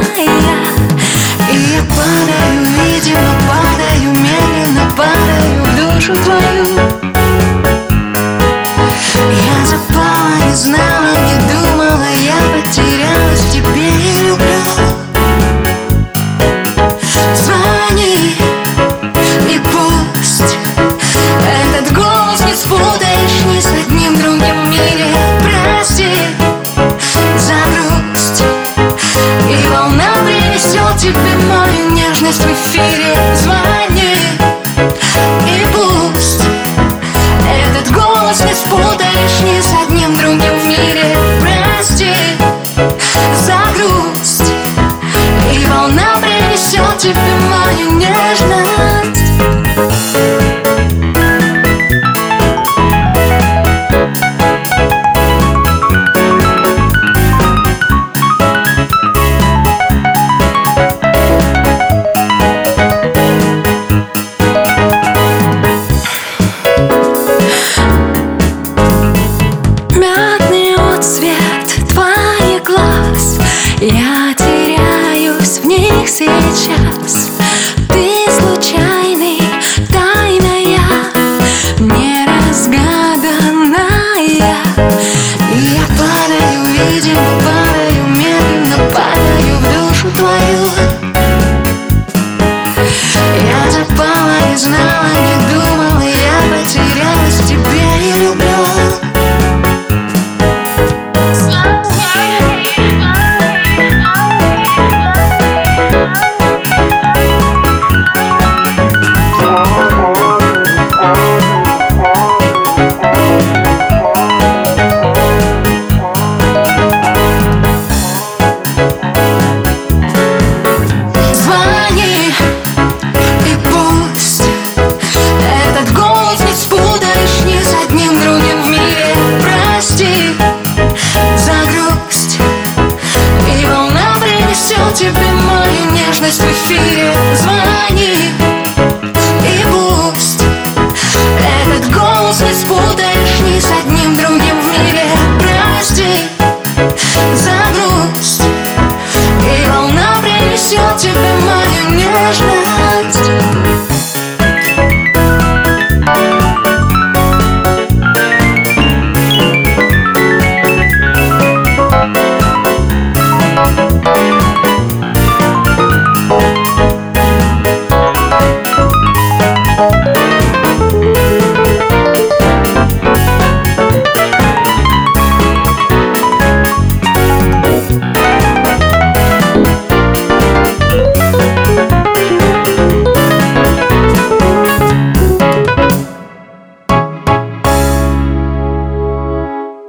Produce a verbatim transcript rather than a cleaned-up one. И я падаю, видимо, падаю, медленно падаю в душу твою. Я запала, не знала, не думала, я потерялась, теперь я люблю. Звони и пусть этот голос не спутаешь ни с одним другим в мире. Прости за грусть, и волна принесет тебе мою нежность в эфире. Звони и пусть этот голос не спутаешь ни с одним другим в мире. Прости за грусть, и волна принесет тебе мою нежность. Я теряюсь в них сейчас. Ты случайный, тайная, неразгаданная. Я падаю, видимо, падаю, медленно падаю в душу твою. Я запала, не знала, не думала, я потерялась, тебя я люблю. Тебе мою нежность в эфире. Звони и пусть этот голос не спутаешь ни с одним другим в мире. Прости за грусть, и волна принесет тебе мою нежность.